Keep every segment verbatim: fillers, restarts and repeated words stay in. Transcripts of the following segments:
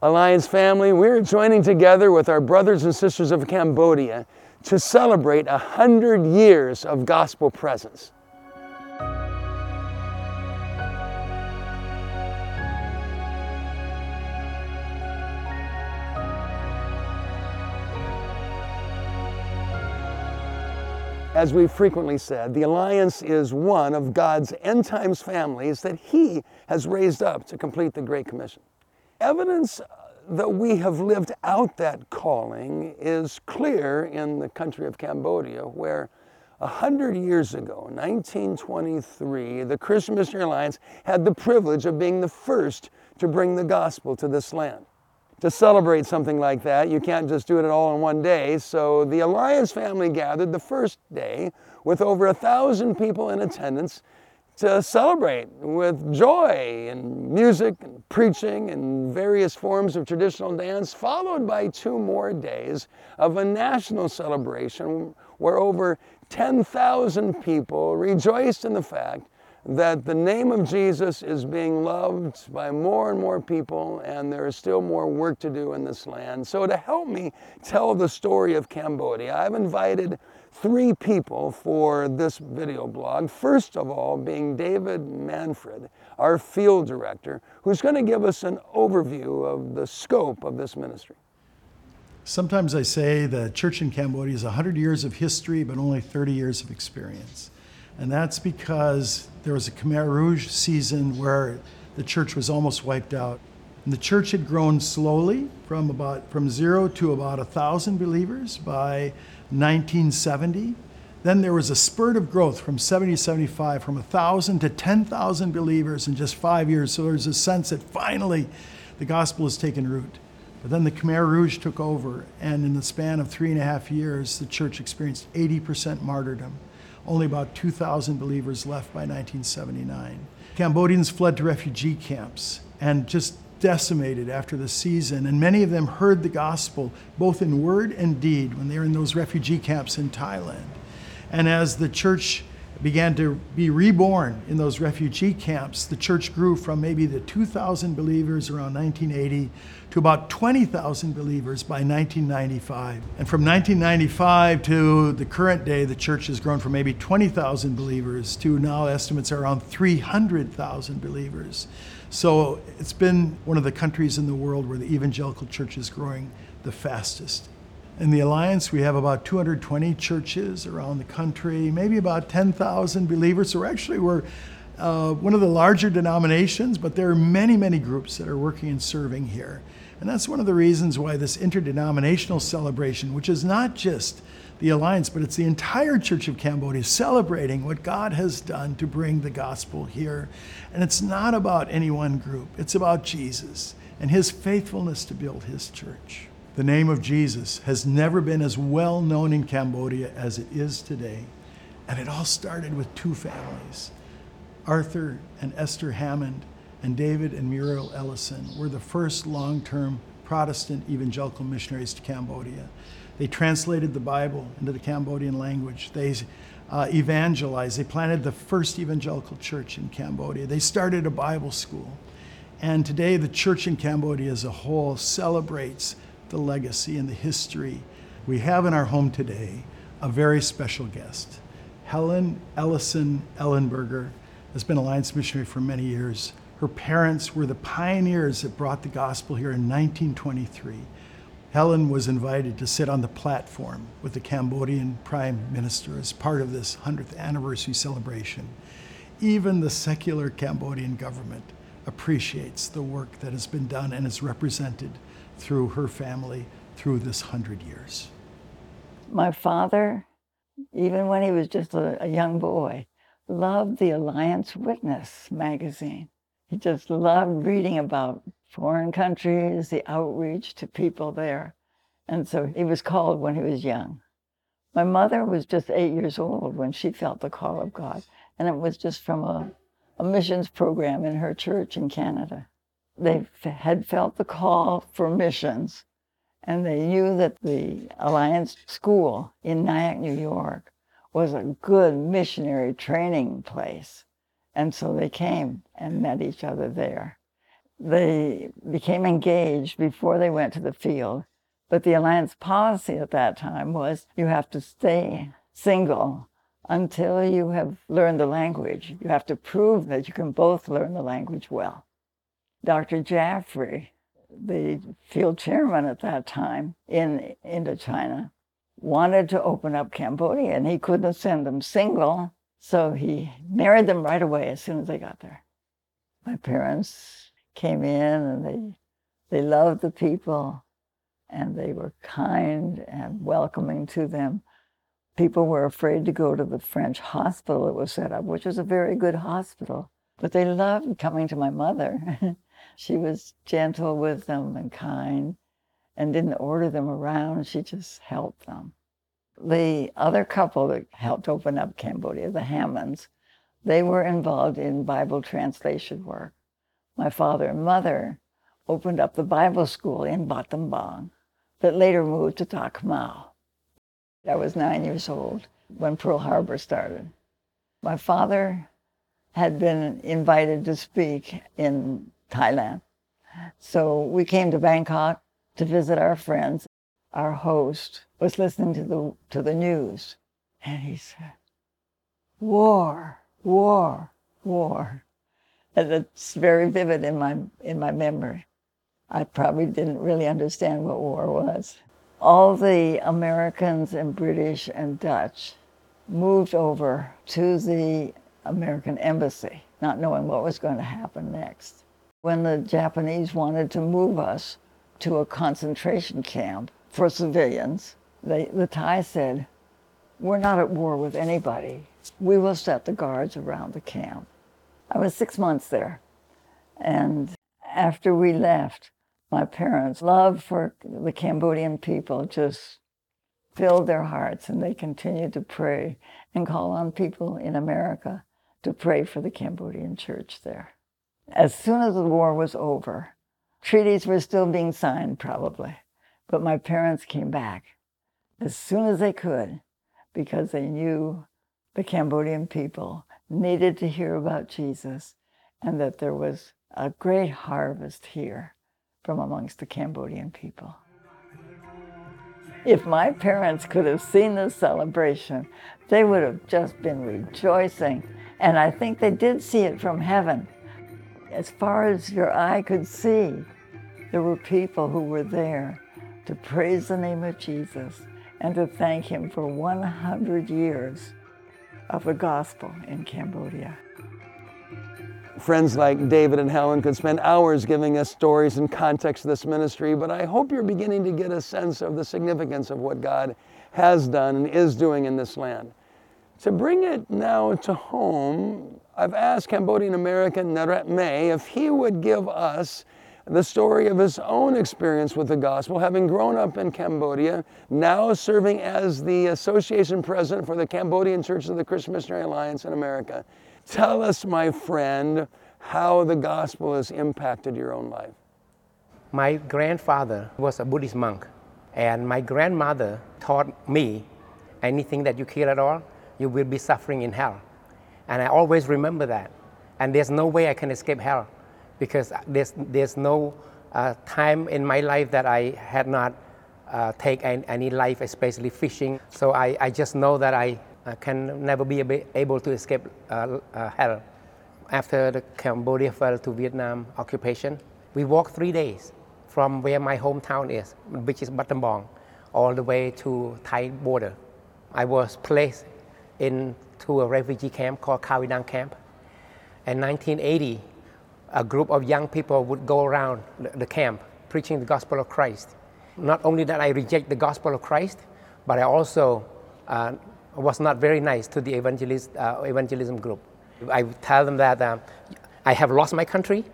Alliance family, we're joining together with our brothers and sisters of Cambodia to celebrate a hundred years of gospel presence. As we've frequently said, the Alliance is one of God's end times families that He has raised up to complete the Great Commission. Evidence that we have lived out that calling is clear in the country of Cambodia, where a hundred years ago, nineteen twenty-three, the Christian Missionary Alliance had the privilege of being the first to bring the gospel to this land. To celebrate something like that, you can't just do it all in one day, so the Alliance family gathered the first day with over a thousand people in attendance to celebrate with joy and music and preaching and various forms of traditional dance, followed by two more days of a national celebration where over ten thousand people rejoiced in the fact that the name of Jesus is being loved by more and more people, and there is still more work to do in this land. So to help me tell the story of Cambodia, I've invited three people for this video blog. First of all being David Manfred, our field director, who's going to give us an overview of the scope of this ministry. Sometimes I say the church in Cambodia is one hundred years of history, but only thirty years of experience. And that's because there was a Khmer Rouge season where the church was almost wiped out. And the church had grown slowly from about from zero to about one thousand believers by nineteen seventy. Then there was a spurt of growth from seventy to seventy-five, from one thousand to ten thousand believers in just five years. So there's a sense that finally the gospel has taken root. But then the Khmer Rouge took over, and in the span of three and a half years, the church experienced eighty percent martyrdom. Only about two thousand believers left by nineteen seventy-nine. Cambodians fled to refugee camps and just decimated after the season, and many of them heard the gospel both in word and deed when they were in those refugee camps in Thailand. And as the church began to be reborn in those refugee camps, the church grew from maybe the two thousand believers around nineteen eighty to about twenty thousand believers by nineteen ninety-five. And from nineteen ninety-five to the current day, the church has grown from maybe twenty thousand believers to now estimates are around three hundred thousand believers. So it's been one of the countries in the world where the evangelical church is growing the fastest. In the Alliance, we have about two hundred twenty churches around the country, maybe about ten thousand believers. So actually we're uh, one of the larger denominations, but there are many, many groups that are working and serving here. And that's one of the reasons why this interdenominational celebration, which is not just the Alliance, but it's the entire Church of Cambodia celebrating what God has done to bring the gospel here. And it's not about any one group. It's about Jesus and His faithfulness to build His church. The name of Jesus has never been as well known in Cambodia as it is today. And it all started with two families. Arthur and Esther Hammond and David and Muriel Ellison were the first long-term Protestant evangelical missionaries to Cambodia. They translated the Bible into the Cambodian language. They uh, evangelized. They planted the first evangelical church in Cambodia. They started a Bible school. And today the church in Cambodia as a whole celebrates the legacy and the history. We have in our home today a very special guest. Helen Ellison Ellenberger has been Alliance missionary for many years. Her parents were the pioneers that brought the gospel here in nineteen twenty-three. Helen was invited to sit on the platform with the Cambodian Prime Minister as part of this one hundredth anniversary celebration. Even the secular Cambodian government appreciates the work that has been done and is represented through her family through this hundred years. My father, even when he was just a, a young boy, loved the Alliance Witness magazine. He just loved reading about foreign countries, the outreach to people there. And so he was called when he was young. My mother was just eight years old when she felt the call of God, and it was just from a, a missions program in her church in Canada. They had felt the call for missions, and they knew that the Alliance School in Nyack, New York, was a good missionary training place. And so they came and met each other there. They became engaged before they went to the field. But the Alliance policy at that time was you have to stay single until you have learned the language. You have to prove that you can both learn the language well. Doctor Jaffrey, the field chairman at that time in Indochina, wanted to open up Cambodia, and he couldn't send them single, so he married them right away as soon as they got there. My parents came in, and they they loved the people, and they were kind and welcoming to them. People were afraid to go to the French hospital that was set up, which was a very good hospital, but they loved coming to my mother. She was gentle with them and kind, and didn't order them around. She just helped them. The other couple that helped open up Cambodia, the Hammonds, they were involved in Bible translation work. My father and mother opened up the Bible school in Battambang that later moved to Takmao. I was nine years old when Pearl Harbor started. My father had been invited to speak in Thailand. So we came to Bangkok to visit our friends. Our host was listening to the to the news, and he said, "War, war, war." And that's very vivid in my in my memory. I probably didn't really understand what war was. All the Americans and British and Dutch moved over to the American embassy, not knowing what was going to happen next. When the Japanese wanted to move us to a concentration camp for civilians, they, the Thai said, "We're not at war with anybody. We will set the guards around the camp." I was six months there, and after we left, my parents' love for the Cambodian people just filled their hearts, and they continued to pray and call on people in America to pray for the Cambodian church there. As soon as the war was over, treaties were still being signed probably, but my parents came back as soon as they could because they knew the Cambodian people needed to hear about Jesus and that there was a great harvest here from amongst the Cambodian people. If my parents could have seen this celebration, they would have just been rejoicing, and I think they did see it from heaven. As far as your eye could see, there were people who were there to praise the name of Jesus and to thank him for one hundred years of the gospel in Cambodia. Friends like David and Helen could spend hours giving us stories and context of this ministry, but I hope you're beginning to get a sense of the significance of what God has done and is doing in this land. To bring it now to home, I've asked Cambodian American Nareth May if he would give us the story of his own experience with the gospel, having grown up in Cambodia, now serving as the association president for the Cambodian Church of the Christian Missionary Alliance in America. Tell us, my friend, how the gospel has impacted your own life. My grandfather was a Buddhist monk, and my grandmother taught me anything that you kill at all, you will be suffering in hell. And I always remember that. And there's no way I can escape hell, because there's, there's no uh, time in my life that I had not uh, taken any life, especially fishing. So I, I just know that I uh, can never be able to escape uh, uh, hell. After the Cambodia fell to Vietnam occupation, we walked three days from where my hometown is, which is Battambang, all the way to Thai border. I was placed into a refugee camp called Kawidang Camp. In nineteen eighty, a group of young people would go around the camp preaching the gospel of Christ. Not only that I reject the gospel of Christ, but I also uh, was not very nice to the evangelist, uh, evangelism group. I would tell them that um, I have lost my country,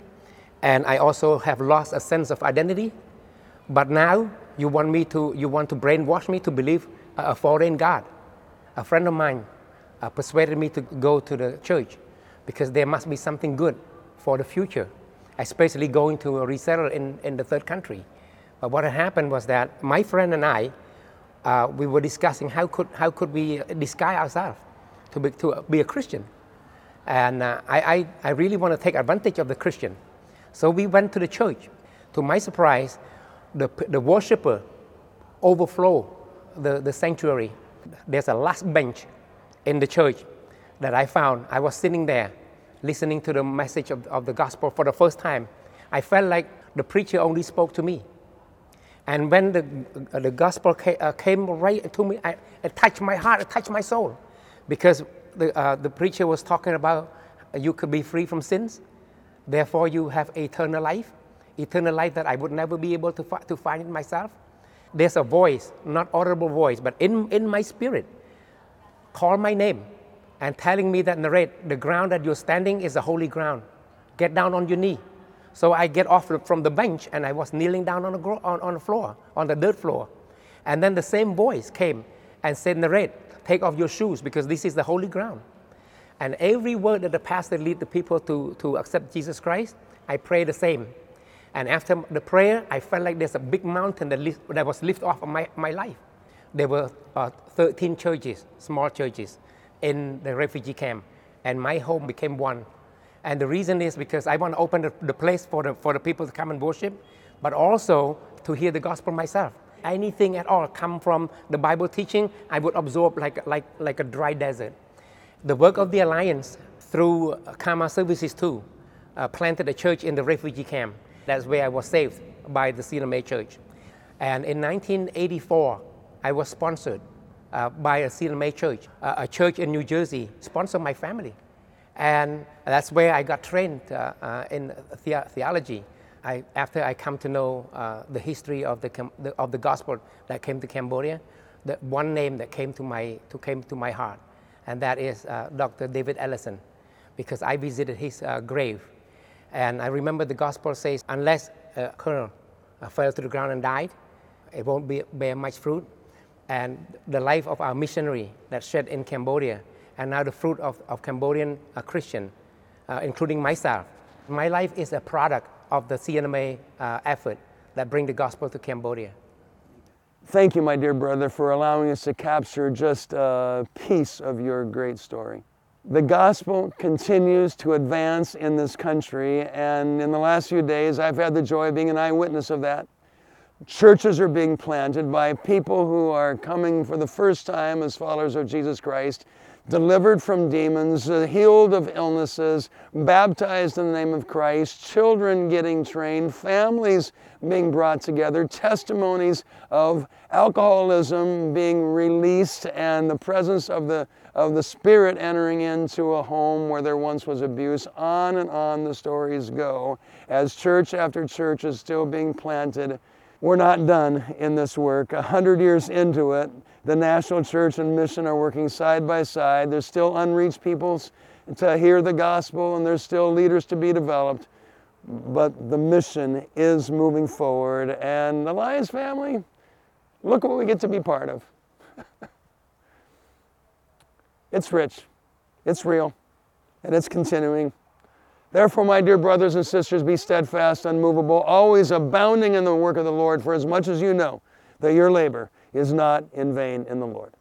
and I also have lost a sense of identity, but now you want me to, you want to brainwash me to believe a foreign God. A friend of mine Uh, persuaded me to go to the church because there must be something good for the future, especially going to a resettler in, in the third country. But what happened was that my friend and I, uh, we were discussing how could how could we disguise ourselves to be, to be a Christian. And uh, I, I, I really want to take advantage of the Christian. So we went to the church. To my surprise, the, the worshiper overflowed the, the sanctuary. There's a last bench in the church that I found. I was sitting there listening to the message of, of the gospel for the first time. I felt like the preacher only spoke to me. And when the, the gospel came, uh, came right to me, I, it touched my heart, it touched my soul. Because the, uh, the preacher was talking about you could be free from sins, therefore you have eternal life, eternal life that I would never be able to, fi- to find in myself. There's a voice, not audible voice, but in, in my spirit, call my name and telling me that, Nareth, the ground that you're standing is a holy ground. Get down on your knee. So I get off from the bench and I was kneeling down on the, gro- on, on the floor, on the dirt floor. And then the same voice came and said, Nareth, take off your shoes because this is the holy ground. And every word that the pastor lead the people to, to accept Jesus Christ, I pray the same. And after the prayer, I felt like there's a big mountain that, lift, that was lifted off of my, my life. There were uh, thirteen churches, small churches, in the refugee camp. And my home became one. And the reason is because I want to open the, the place for the, for the people to come and worship, but also to hear the gospel myself. Anything at all come from the Bible teaching, I would absorb like, like, like a dry desert. The work of the Alliance through Karma Services too, uh, planted a church in the refugee camp. That's where I was saved by the Sina May Church. And in nineteen eighty-four, I was sponsored uh, by a Sina May Church. Uh, a church in New Jersey sponsored my family. And that's where I got trained uh, uh, in the- theology. I, after I come to know uh, the history of the, Cam- the of the gospel that came to Cambodia, the one name that came to my to came to my heart, and that is uh, Doctor David Ellison, because I visited his uh, grave, and I remember the gospel says, unless a kernel fell to the ground and died, it won't be, bear much fruit. And the life of our missionary that shed in Cambodia, and now the fruit of, of Cambodian uh, Christian, uh, including myself. My life is a product of the C L M A uh, effort that bring the gospel to Cambodia. Thank you, my dear brother, for allowing us to capture just a piece of your great story. The gospel continues to advance in this country, and in the last few days, I've had the joy of being an eyewitness of that. Churches are being planted by people who are coming for the first time as followers of Jesus Christ, delivered from demons, healed of illnesses, baptized in the name of Christ, children getting trained, families being brought together, testimonies of alcoholism being released, and the presence of the of the Spirit entering into a home where there once was abuse. On and on the stories go as church after church is still being planted. We're not done in this work. A hundred years into it, the National Church and Mission are working side by side. There's still unreached peoples to hear the gospel, and there's still leaders to be developed. But the mission is moving forward, and the Alliance family, look what we get to be part of. It's rich, it's real, and it's continuing. Therefore, my dear brothers and sisters, be steadfast, unmovable, always abounding in the work of the Lord, for as much as you know that your labor is not in vain in the Lord.